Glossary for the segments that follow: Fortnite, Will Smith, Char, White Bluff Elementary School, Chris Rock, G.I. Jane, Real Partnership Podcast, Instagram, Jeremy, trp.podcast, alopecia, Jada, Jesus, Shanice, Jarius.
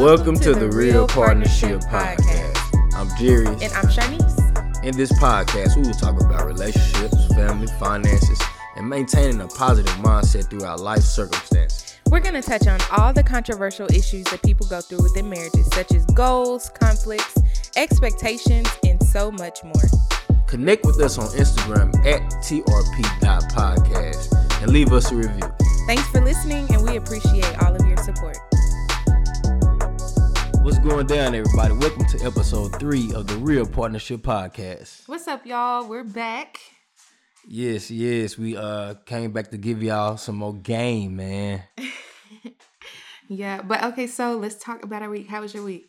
Welcome to the Real Partnership Podcast. I'm Jarius. And I'm Shanice. In this podcast, we will talk about relationships, family, finances, and maintaining a positive mindset throughout life circumstances. We're going to touch on all the controversial issues that people go through within marriages, such as goals, conflicts, expectations, and so much more. Connect with us on Instagram at trp.podcast and leave us a review. Thanks for listening, and we appreciate all of your support. What's going down, everybody? Welcome to episode 3 of the Real Partnership Podcast. What's up, y'all? We're back. Yes. We came back to give y'all some more game, man. Yeah, but okay, so let's talk about our week. How was your week?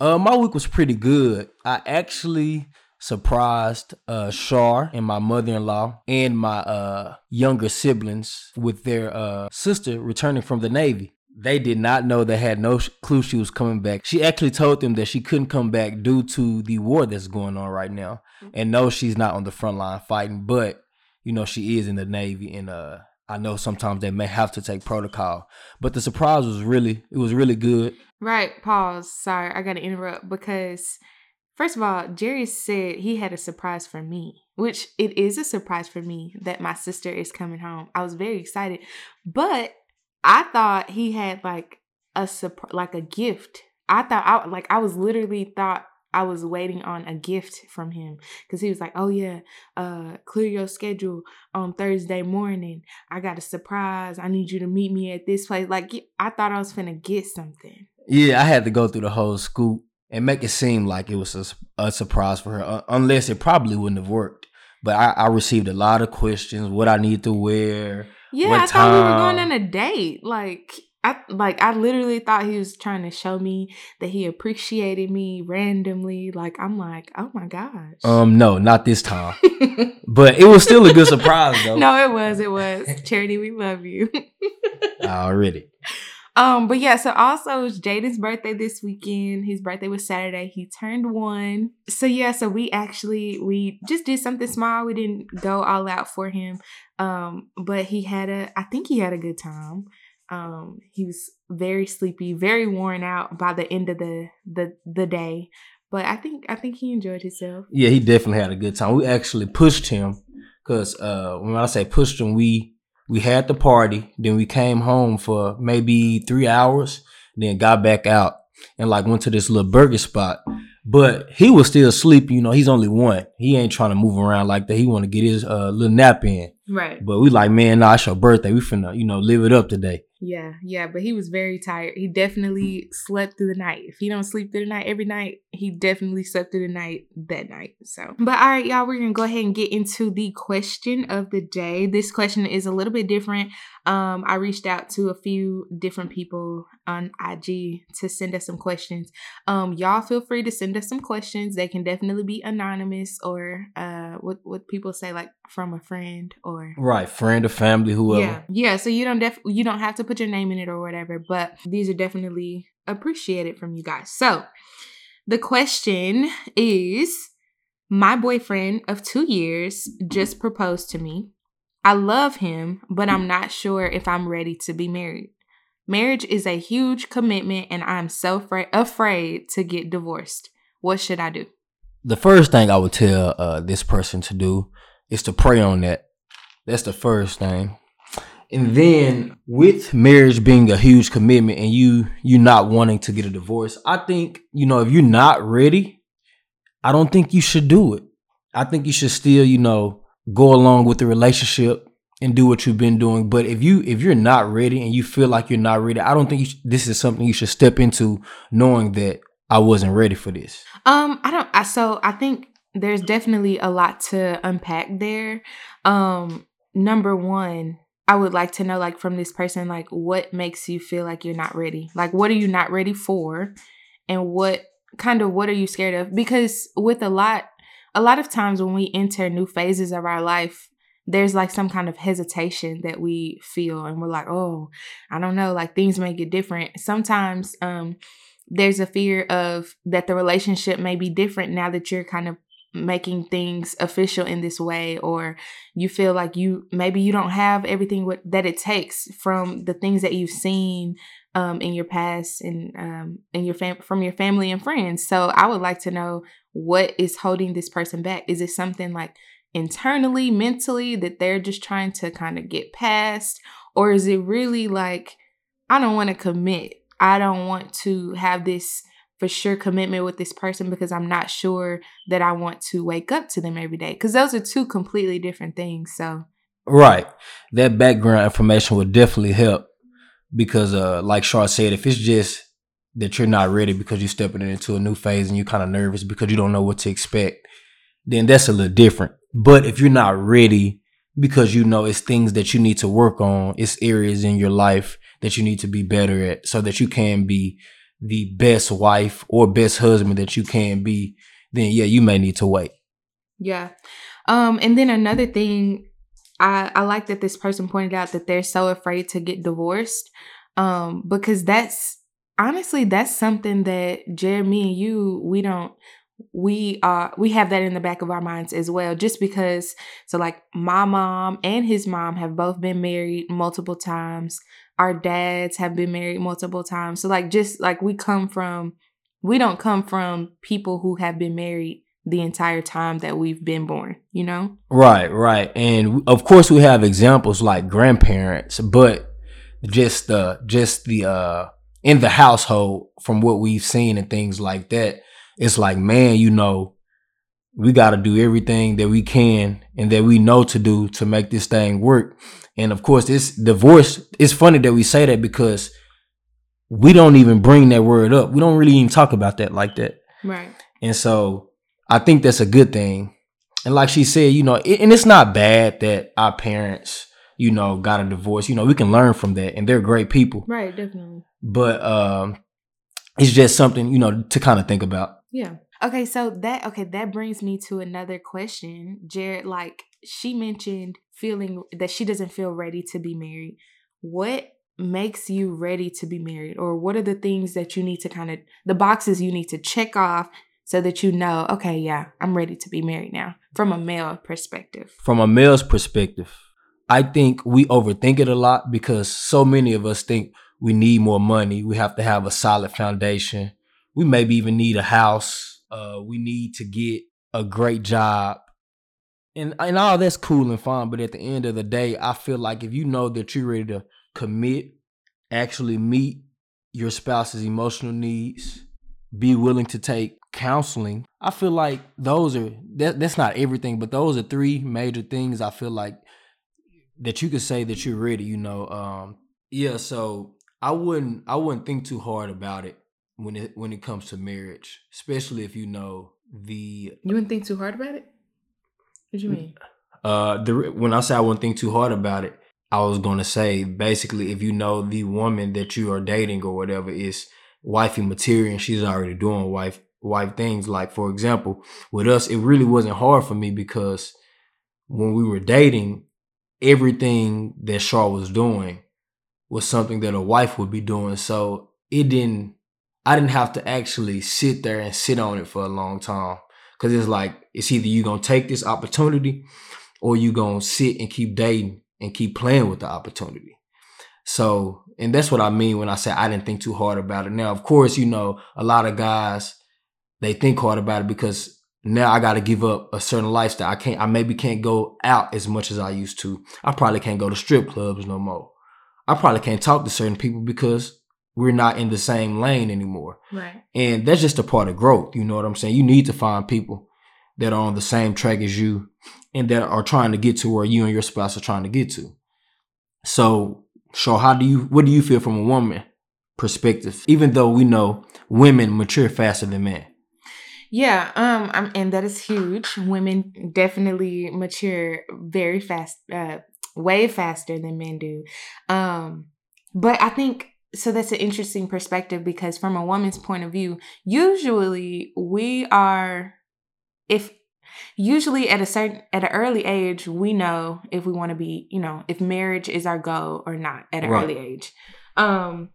My week was pretty good. I actually surprised Char and my mother-in-law and my younger siblings with their sister returning from the Navy. They did not know. They had no clue she was coming back. She actually told them that she couldn't come back due to the war that's going on right now. And no, she's not on the front line fighting, but, you know, she is in the Navy. And I know sometimes they may have to take protocol. But the surprise was really good. Right. Pause. Sorry, I got to interrupt because, first of all, Jerry said he had a surprise for me, which it is a surprise for me that my sister is coming home. I was very excited, but I thought he had like a gift. I thought I was waiting on a gift from him because he was like, "Oh yeah, clear your schedule on Thursday morning. I got a surprise. I need you to meet me at this place." Like, I thought I was finna get something. Yeah, I had to go through the whole scoop and make it seem like it was a surprise for her, unless it probably wouldn't have worked. But I received a lot of questions: what I need to wear. Yeah, I thought we were going on a date. I literally thought he was trying to show me that he appreciated me randomly. Like, I'm like, oh my gosh. No, not this time. But it was still a good surprise, though. No, it was. Charity, we love you. Already. But yeah, so also it's Jada's birthday this weekend. His birthday was Saturday. He turned 1. So yeah, so we just did something small. We didn't go all out for him. But I think he had a good time. He was very sleepy, very worn out by the end of the day. But I think he enjoyed himself. Yeah, he definitely had a good time. We actually pushed him because when I say pushed him, we had the party, then we came home for maybe 3 hours, then got back out and went to this little burger spot. But he was still sleepy. You know, he's only 1. He ain't trying to move around like that. He want to get his little nap in. Right. But we it's your birthday. We finna, live it up today. Yeah. But he was very tired. He definitely slept through the night. If he don't sleep through the night every night, he definitely slept through the night that night. So, but all right, y'all, we're going to go ahead and get into the question of the day. This question is a little bit different. I reached out to a few different people on IG to send us some questions. Y'all feel free to send us some questions. They can definitely be anonymous or what people say, like from a friend or right, friend or family, whoever. Yeah. So you don't have to put your name in it or whatever, but these are definitely appreciated from you guys. So the question is, my boyfriend of 2 years just proposed to me. I love him, but I'm not sure if I'm ready to be married. Marriage is a huge commitment, and I'm so afraid to get divorced. What should I do? The first thing I would tell this person to do is to pray on that. That's the first thing. And then with marriage being a huge commitment and you not wanting to get a divorce, I think, if you're not ready, I don't think you should do it. I think you should still, go along with the relationship and do what you've been doing. But if you're not ready and you feel like you're not ready, I don't think this is something you should step into knowing that I wasn't ready for this. I think there's definitely a lot to unpack there. Number one, I would like to know, from this person, what makes you feel like you're not ready? What are you not ready for? And what are you scared of? Because with a lot of times when we enter new phases of our life, there's some kind of hesitation that we feel. And we're like, oh, I don't know, things may get different. Sometimes there's a fear of that the relationship may be different now that you're kind of making things official in this way, or you feel like you don't have everything that it takes from the things that you've seen in your past and from your family and friends. So I would like to know what is holding this person back. Is it something like internally, mentally, that they're just trying to kind of get past? Or is it really like, I don't want to commit. I don't want to have this for sure commitment with this person because I'm not sure that I want to wake up to them every day. Because those are two completely different things. So right. That background information would definitely help because like Char said, if it's just that you're not ready because you're stepping into a new phase and you're kind of nervous because you don't know what to expect, then that's a little different. But if you're not ready because you know it's things that you need to work on, it's areas in your life that you need to be better at so that you can be the best wife or best husband that you can be, then yeah, you may need to wait. Yeah. And then another thing, I like that this person pointed out that they're so afraid to get divorced, because that's something that Jeremy and you, we have that in the back of our minds as well, just because, so like my mom and his mom have both been married multiple times. Our dads have been married multiple times. So like, just like we don't come from people who have been married the entire time that we've been born, you know? Right, right. And of course we have examples like grandparents, but just the in the household from what we've seen and things like that, it's like, man, you know, we got to do everything that we can and that we know to do to make this thing work. And of course this divorce, it's funny that we say that because we don't even bring that word up. We don't really even talk about that like that. Right. And so I think that's a good thing. And like she said, you know, and it's not bad that our parents, you know, got a divorce. You know, we can learn from that and they're great people. Right, definitely. But it's just something, you know, to kind of think about. Yeah. Okay. So that brings me to another question. Jared, like she mentioned feeling that she doesn't feel ready to be married. What makes you ready to be married? Or what are the things that you need to the boxes you need to check off so that you know, okay, yeah, I'm ready to be married now from a male perspective? From a male's perspective, I think we overthink it a lot because so many of us think we need more money. We have to have a solid foundation. We maybe even need a house. We need to get a great job. And all that's cool and fine. But at the end of the day, I feel like if you know that you're ready to commit, actually meet your spouse's emotional needs, be willing to take counseling, I feel like that's not everything, but those are three major things I feel like that you could say that you're ready, you know. So I wouldn't think too hard about it. When it comes to marriage, especially if you know you wouldn't think too hard about it? What do you mean? When I say I wouldn't think too hard about it, I was going to say basically if you know the woman that you are dating or whatever is wifey material and she's already doing wife things. Like, for example, with us, it really wasn't hard for me because when we were dating, everything that Char was doing was something that a wife would be doing. So I didn't have to actually sit there and sit on it for a long time because it's like it's either you're going to take this opportunity or you're going to sit and keep dating and keep playing with the opportunity. So, and that's what I mean when I say I didn't think too hard about it. Now, of course, you know, a lot of guys, they think hard about it because now I got to give up a certain lifestyle. I maybe can't go out as much as I used to. I probably can't go to strip clubs no more. I probably can't talk to certain people because we're not in the same lane anymore. Right. And that's just a part of growth. You know what I'm saying? You need to find people that are on the same track as you and that are trying to get to where you and your spouse are trying to get to. So what do you feel from a woman perspective? Even though we know women mature faster than men. Yeah. And that is huge. Women definitely mature very fast, way faster than men do. But I think, so that's an interesting perspective because from a woman's point of view, usually we are, at an early age, we know if we want to be, you know, if marriage is our goal or not at an early age. And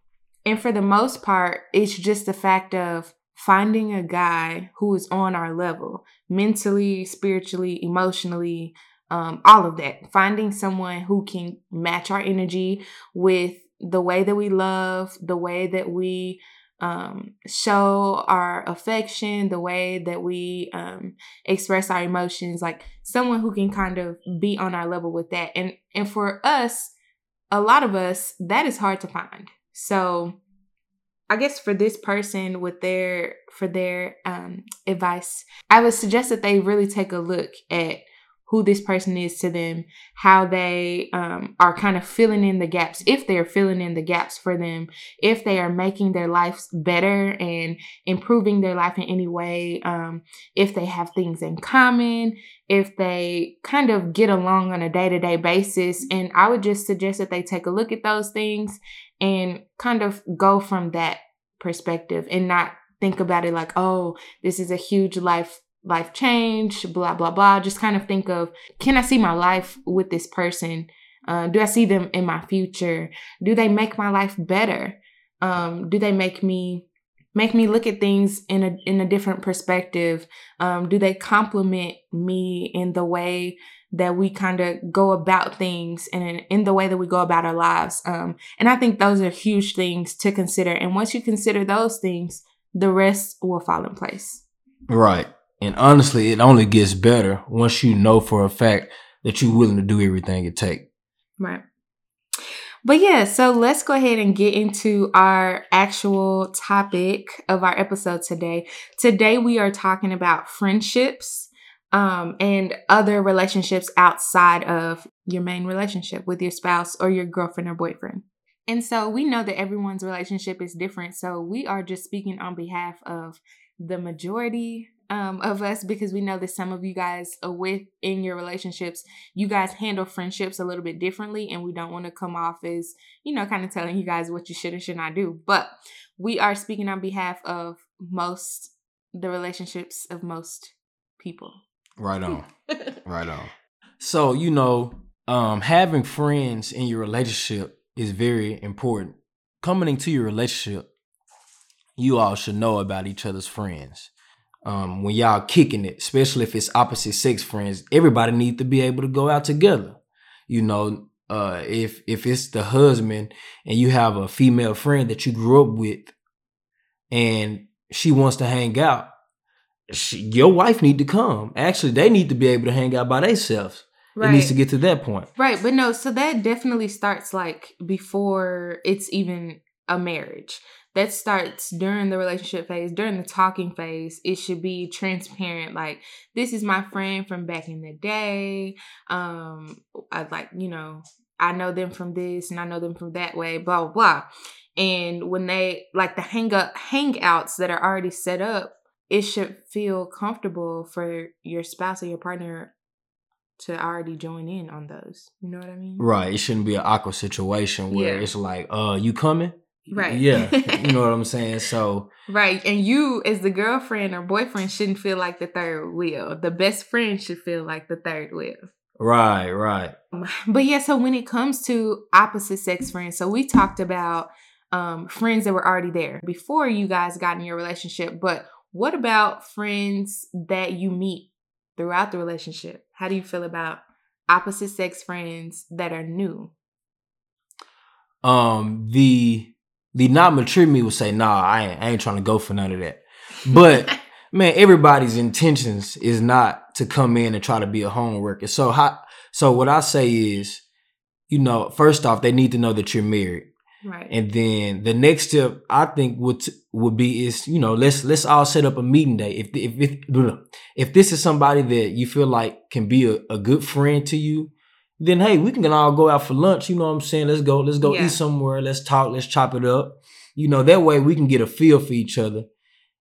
for the most part, it's just the fact of finding a guy who is on our level, mentally, spiritually, emotionally, all of that. Finding someone who can match our energy with the way that we love, the way that we show our affection, the way that we express our emotions, like someone who can kind of be on our level with that. And for us, a lot of us, that is hard to find. So I guess for this person with their, for their advice, I would suggest that they really take a look at who this person is to them, how they are kind of filling in the gaps, if they're filling in the gaps for them, if they are making their lives better and improving their life in any way, if they have things in common, if they kind of get along on a day-to-day basis. And I would just suggest that they take a look at those things and kind of go from that perspective and not think about it like, oh, this is a huge life change, blah, blah, blah. Just kind of think of, can I see my life with this person? Do I see them in my future? Do they make my life better? Do they make me look at things in a different perspective? Do they complement me in the way that we kind of go about things and in the way that we go about our lives? And I think those are huge things to consider. And once you consider those things, the rest will fall in place. Right. And honestly, it only gets better once you know for a fact that you're willing to do everything it takes. Right. But yeah, so let's go ahead and get into our actual topic of our episode today. Today, we are talking about friendships and other relationships outside of your main relationship with your spouse or your girlfriend or boyfriend. And so we know that everyone's relationship is different. So we are just speaking on behalf of the majority of us, because we know that some of you guys are in your relationships, you guys handle friendships a little bit differently, and we don't want to come off as, you know, kind of telling you guys what you should or should not do. But we are speaking on behalf of the relationships of most people. Right on. Right on. So, you know, having friends in your relationship is very important. Coming into your relationship, you all should know about each other's friends. When y'all kicking it, especially if it's opposite sex friends, everybody needs to be able to go out together. You know, if it's the husband and you have a female friend that you grew up with and she wants to hang out, your wife need to come. Actually, they need to be able to hang out by themselves. Right. It needs to get to that point. Right. But no, so that definitely starts like before it's even a marriage. That starts during the relationship phase, during the talking phase. It should be transparent. Like, this is my friend from back in the day. I know them from this and I know them from that way, blah, blah, blah. And when they, like the hangouts that are already set up, it should feel comfortable for your spouse or your partner to already join in on those. You know what I mean? Right. It shouldn't be an awkward situation where it's like, you coming? Right. Yeah. You know what I'm saying? So. Right. And you as the girlfriend or boyfriend shouldn't feel like the third wheel. The best friend should feel like the third wheel. Right. Right. But yeah, so when it comes to opposite sex friends, so we talked about friends that were already there before you guys got in your relationship. But what about friends that you meet throughout the relationship? How do you feel about opposite sex friends that are new? The not mature me would say, nah, I ain't trying to go for none of that. But, man, everybody's intentions is not to come in and try to be a homewrecker. So what I say is, you know, first off, they need to know that you're married. Right. And then the next step, I think, would be, you know, let's all set up a meeting day. If this is somebody that you feel like can be a good friend to you, then, hey, we can all go out for lunch. You know what I'm saying? Let's go eat somewhere. Let's talk. Let's chop it up. You know, that way we can get a feel for each other.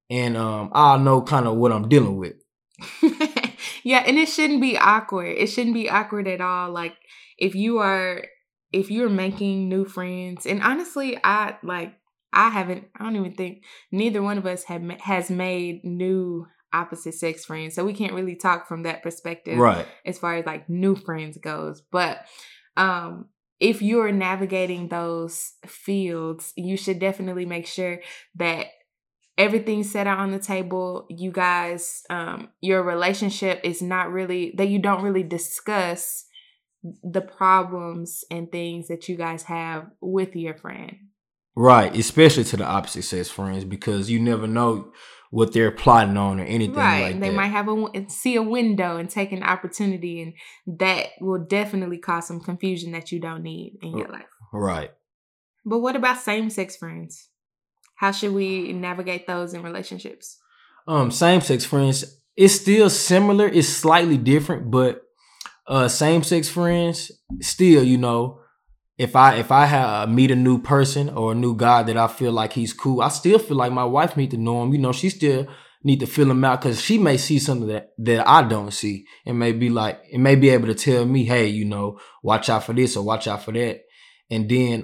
And I'll know kind of what I'm dealing with. Yeah, and it shouldn't be awkward. It shouldn't be awkward at all. Like, if you're making new friends, and honestly, I don't even think neither one of us has made new opposite sex friends. So we can't really talk from that perspective, right, as far as like new friends goes. But if you're navigating those fields, you should definitely make sure that everything's set out on the table. You guys, your relationship is not really, that you don't really discuss the problems and things that you guys have with your friend. Right, especially to the opposite sex friends, because you never know what they're plotting on or anything like that. Right, they might have see a window and take an opportunity, and that will definitely cause some confusion that you don't need in your life. Right. But what about same-sex friends? How should we navigate those in relationships? Same-sex friends, it's still similar. It's slightly different, but same-sex friends, still, you know, If I meet a new person or a new guy that I feel like he's cool, I still feel like my wife needs to know him. You know, she still need to feel him out, because she may see something that I don't see, and may be able to tell me, hey, you know, watch out for this or watch out for that. And then,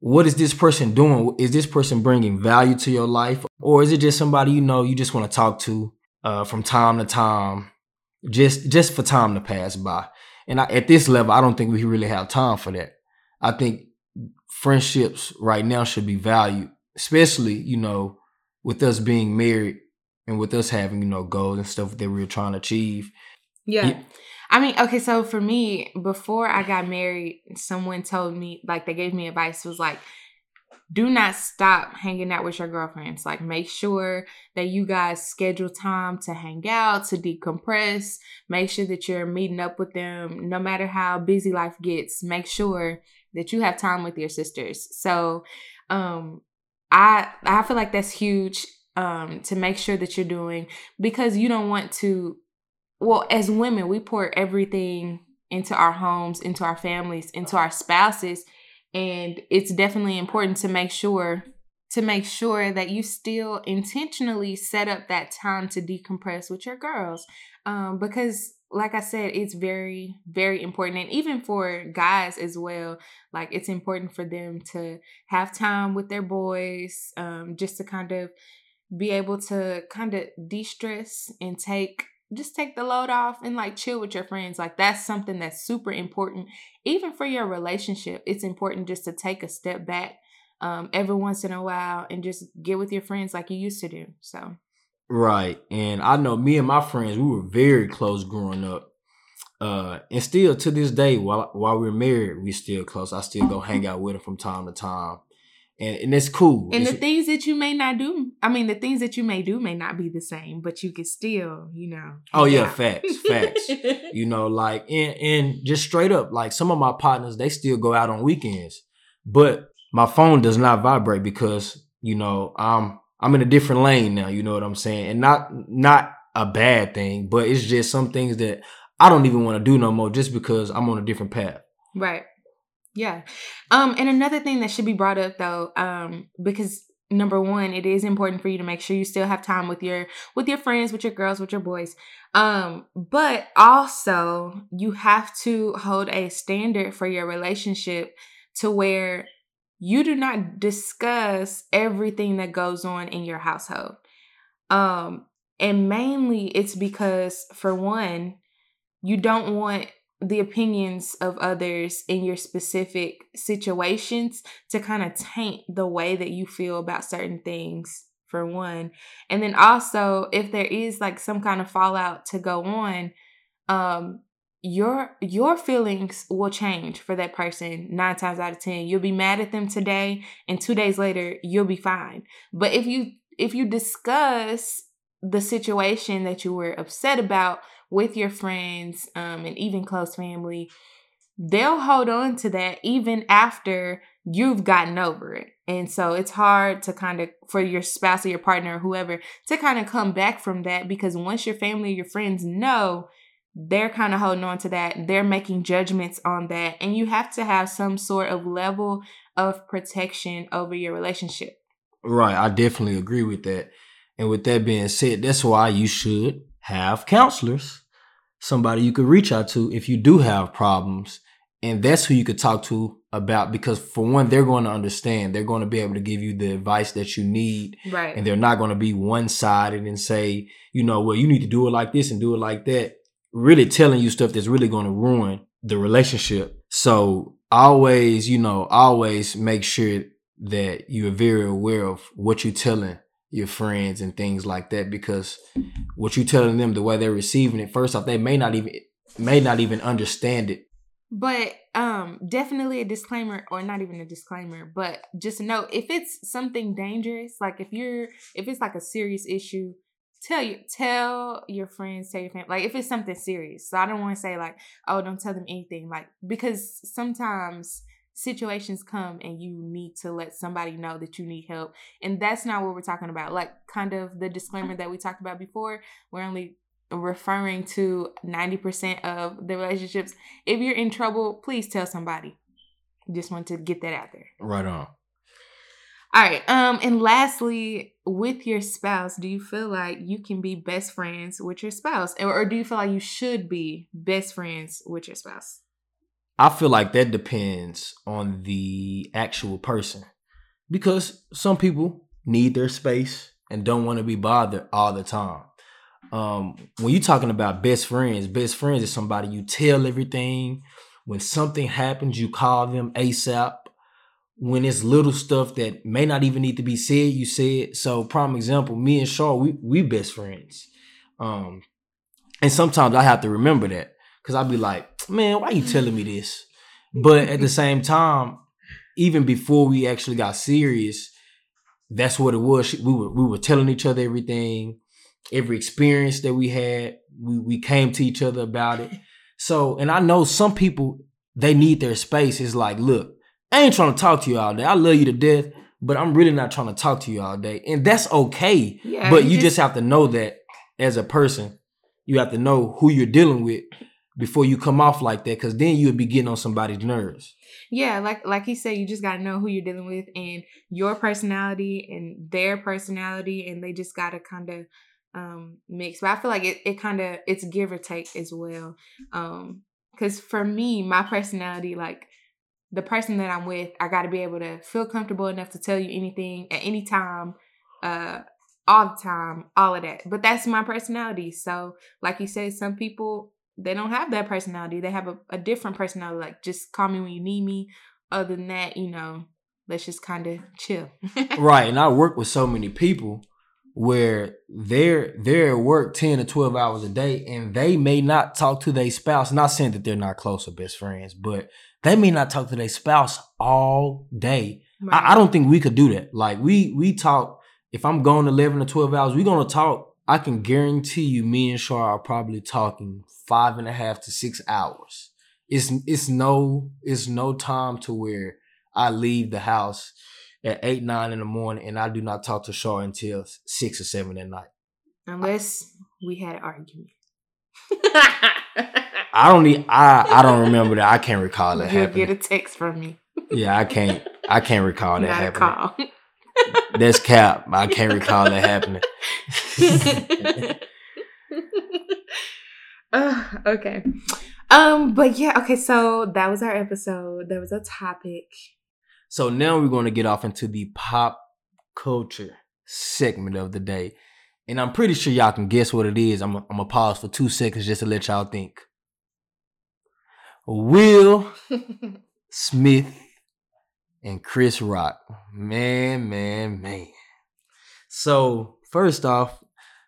what is this person doing? Is this person bringing value to your life, or is it just somebody you know you just want to talk to from time to time, just for time to pass by? And at this level, I don't think we really have time for that. I think friendships right now should be valued, especially, you know, with us being married and with us having, you know, goals and stuff that we're trying to achieve. Yeah. I mean, okay, so for me, before I got married, someone told me, like, they gave me advice, was like, do not stop hanging out with your girlfriends. Like, make sure that you guys schedule time to hang out, to decompress. Make sure that you're meeting up with them. No matter how busy life gets, make sure that you have time with your sisters. So I feel like that's huge to make sure that you're doing, because you don't want to, well, as women, we pour everything into our homes, into our families, into our spouses. And it's definitely important to make sure that you still intentionally set up that time to decompress with your girls. Because like I said, it's very, very important. And even for guys as well, like, it's important for them to have time with their boys, just to kind of be able to kind of de-stress and take the load off and, like, chill with your friends. Like, that's something that's super important. Even for your relationship, it's important just to take a step back every once in a while and just get with your friends like you used to do. So, right. And I know me and my friends, we were very close growing up. And still to this day, while we're married, we're still close. I still go hang out with them from time to time. And it's cool. And the things that you may not do, I mean, the things that you may do may not be the same, but you can still, you know. Oh, yeah, facts. You know, like, and just straight up, like, some of my partners, they still go out on weekends, but my phone does not vibrate because, you know, I'm in a different lane now, you know what I'm saying? And not a bad thing, but it's just some things that I don't even want to do no more just because I'm on a different path. Right. Yeah. And another thing that should be brought up, though, because number one, it is important for you to make sure you still have time with your friends, with your girls, with your boys. But also you have to hold a standard for your relationship to where you do not discuss everything that goes on in your household. And mainly it's because, for one, you don't want the opinions of others in your specific situations to kind of taint the way that you feel about certain things, for one. And then also, if there is, like, some kind of fallout to go on, your feelings will change for that person 9 times out of 10. You'll be mad at them today, and 2 days later, you'll be fine. But if you discuss the situation that you were upset about with your friends, and even close family, they'll hold on to that even after you've gotten over it. And so it's hard to kind of, for your spouse or your partner or whoever, to kind of come back from that, because once your family, your friends know, they're kind of holding on to that. They're making judgments on that. And you have to have some sort of level of protection over your relationship. Right. I definitely agree with that. And with that being said, that's why you should have counselors, somebody you could reach out to if you do have problems. And that's who you could talk to about, because, for one, they're going to understand. They're going to be able to give you the advice that you need. Right. And they're not going to be one-sided and say, you know, well, you need to do it like this and do it like that, really telling you stuff that's really going to ruin the relationship. So always make sure that you're very aware of what you're telling your friends and things like that, because what you telling them, the way they're receiving it, first off, they may not even may not even understand it. But definitely a disclaimer, or not even a disclaimer, but just know if it's something dangerous, like if it's like a serious issue, tell your friends, tell your family, like if it's something serious. So I don't want to say like, oh, don't tell them anything, like, because sometimes situations come and you need to let somebody know that you need help. And that's not what we're talking about. Like kind of the disclaimer that we talked about before, we're only referring to 90% of the relationships. If you're in trouble, please tell somebody. Just want to get that out there. Right on. All right. And lastly, with your spouse, do you feel like you can be best friends with your spouse? Or do you feel like you should be best friends with your spouse? I feel like that depends on the actual person, because some people need their space and don't want to be bothered all the time. When you're talking about best friends is somebody you tell everything. When something happens, you call them ASAP. When it's little stuff that may not even need to be said, you say it. So prime example, me and Char, we best friends. And sometimes I have to remember that, because I'll be like, man, why you telling me this? But at the same time, even before we actually got serious, that's what it was. We were telling each other everything. Every experience that we had, we came to each other about it. So, and I know some people, they need their space. It's like, look, I ain't trying to talk to you all day. I love you to death, but I'm really not trying to talk to you all day. And that's okay. Yeah, but you just have to know that as a person, you have to know who you're dealing with before you come off like that, because then you would be getting on somebody's nerves. Yeah, like he said, you just got to know who you're dealing with and your personality and their personality, and they just got to kind of mix. But I feel like it kind of, it's give or take as well. Because for me, my personality, like the person that I'm with, I got to be able to feel comfortable enough to tell you anything at any time, all the time, all of that. But that's my personality. So like you said, some people, they don't have that personality. They have a different personality. Like, just call me when you need me. Other than that, you know, let's just kind of chill. Right. And I work with so many people where they're at work 10 to 12 hours a day, and they may not talk to their spouse. Not saying that they're not close or best friends, but they may not talk to their spouse all day. Right. I don't think we could do that. Like, we talk. If I'm going 11 to 12 hours, we're going to talk. I can guarantee you, me and Char are probably talking 5.5 to 6 hours. It's no time to where I leave the house at 8, 9 in the morning and I do not talk to Char until 6 or 7 at night. Unless we had an argument. I don't remember that. I can't recall that happening. You'll get a text from me. Yeah, I can't recall that happening. That's cap. I can't recall that happening. Okay. But yeah, okay, so that was our episode. That was a topic. So now we're going to get off into the pop culture segment of the day. And I'm pretty sure y'all can guess what it is. I'm going to pause for 2 seconds just to let y'all think. Will Smith and Chris Rock. Man. So first off,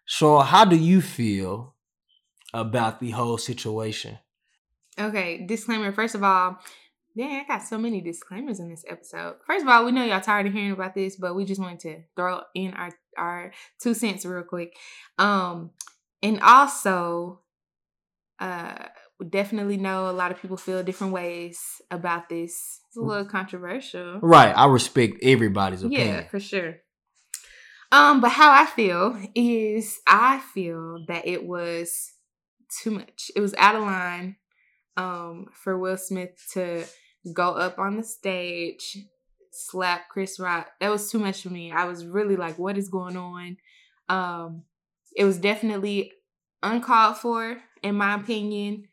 Char, how do you feel about the whole situation? Okay, disclaimer. First of all, dang, I got so many disclaimers in this episode. First of all, we know y'all tired of hearing about this, but we just wanted to throw in our 2 cents real quick. And also, definitely know a lot of people feel different ways about this. It's a little controversial. Right. I respect everybody's opinion. Yeah, for sure. But how I feel is I feel that it was too much. It was out of line for Will Smith to go up on the stage, slap Chris Rock. That was too much for me. I was really like, what is going on? It was definitely uncalled for, in my opinion.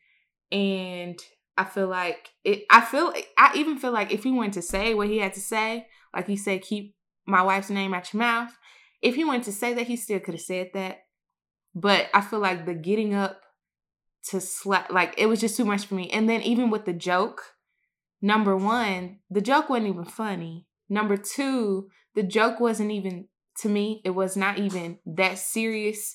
And I feel like I even feel like if he wanted to say what he had to say, like he said, keep my wife's name out your mouth. If he wanted to say that, he still could have said that. But I feel like the getting up to slap, like, it was just too much for me. And then even with the joke, number one, the joke wasn't even funny. Number two, the joke wasn't even, to me, it was not even that serious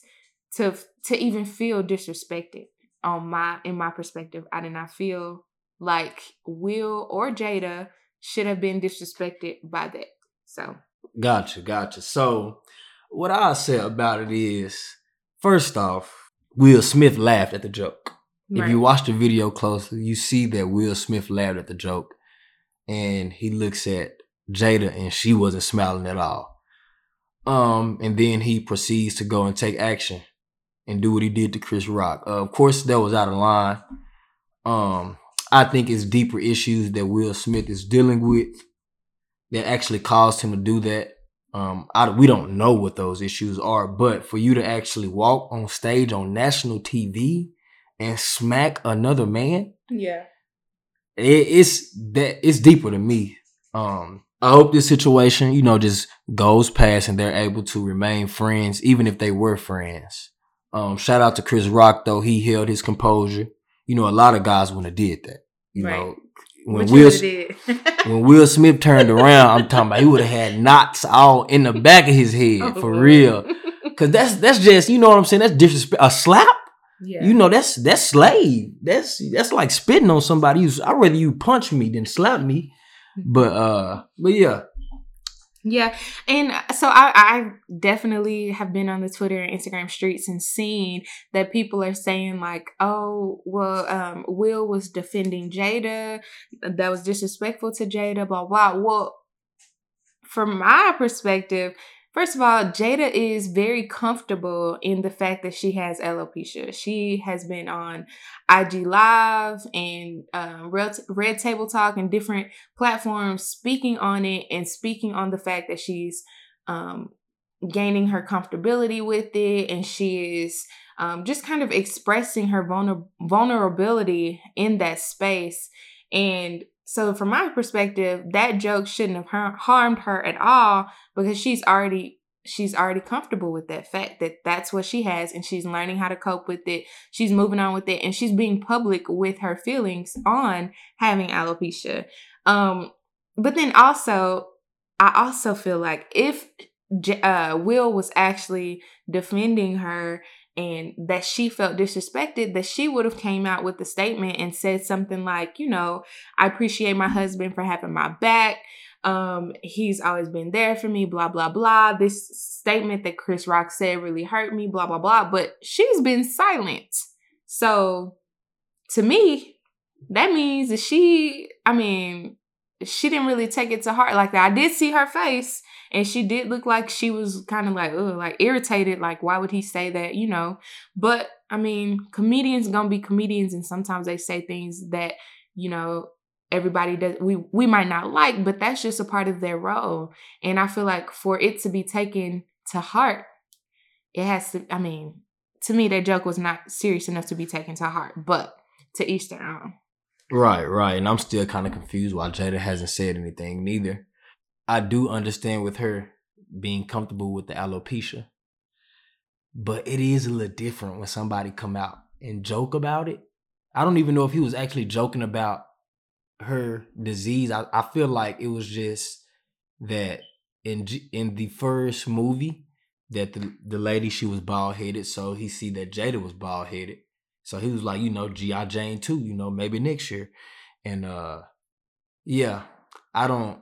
to even feel disrespected in my perspective, I did not feel like Will or Jada should have been disrespected by that. So gotcha. So what I say about it is, first off, Will Smith laughed at the joke. Right. If you watch the video closely, you see that Will Smith laughed at the joke, and he looks at Jada, and she wasn't smiling at all. And then he proceeds to go and take action and do what he did to Chris Rock. Of course, that was out of line. I think it's deeper issues that Will Smith is dealing with that actually caused him to do that. We don't know what those issues are, but for you to actually walk on stage on national TV and smack another man, yeah, it's deeper to me. I hope this situation, just goes past and they're able to remain friends, even if they were friends. Shout out to Chris Rock, though. He held his composure. A lot of guys wouldn't have did that. When Will Smith turned around, I'm talking about he would have had knots all in the back of his head, for real. Because that's just, you know what I'm saying? That's disrespect. A slap? Yeah. That's slave. That's like spitting on somebody. I'd rather you punch me than slap me. But yeah. Yeah. And so I definitely have been on the Twitter and Instagram streets and seen that people are saying like, oh, well, Will was defending Jada. That was disrespectful to Jada, blah, blah. Well, from my perspective, first of all, Jada is very comfortable in the fact that she has alopecia. She has been on IG Live and Red Table Talk and different platforms speaking on it and speaking on the fact that she's gaining her comfortability with it, and she is just kind of expressing her vulnerability in that space. And so from my perspective, that joke shouldn't have harmed her at all, because she's already comfortable with that fact that that's what she has, and she's learning how to cope with it. She's moving on with it, and she's being public with her feelings on having alopecia. But then also, I also feel like if Will was actually defending her and that she felt disrespected, that she would have came out with a statement and said something like, I appreciate my husband for having my back. He's always been there for me, blah, blah, blah. This statement that Chris Rock said really hurt me, blah, blah, blah. But she's been silent. So to me, that means that she didn't really take it to heart like that. I did see her face, and she did look like she was kind of like, ugh, like irritated. Like, why would he say that, But, comedians gonna be comedians, and sometimes they say things that, everybody does. We might not like, but that's just a part of their role. And I feel like for it to be taken to heart, it has to, to me, that joke was not serious enough to be taken to heart, but to each their own. Right. And I'm still kind of confused why Jada hasn't said anything neither. I do understand with her being comfortable with the alopecia, but it is a little different when somebody come out and joke about it. I don't even know if he was actually joking about her disease. I feel like it was just that in the first movie that the lady, she was bald-headed, so he see that Jada was bald-headed. So he was like, G.I. Jane too, maybe next year. And yeah, that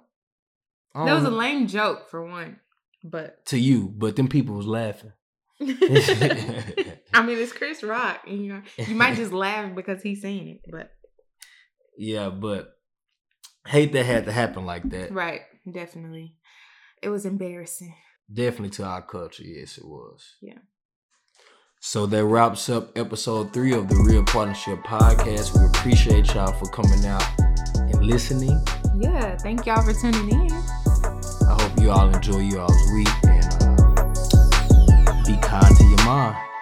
was a lame joke for one, but to you, but them people was laughing. It's Chris Rock, and you might just laugh because he's saying it, but yeah, but hate that had to happen like that. Right, definitely. It was embarrassing. Definitely to our culture, yes it was. Yeah. So that wraps up episode 3 of the Real Partnership Podcast. We appreciate y'all for coming out and listening. Yeah, thank y'all for tuning in. I hope you all enjoy y'all's week, and be kind to your mom.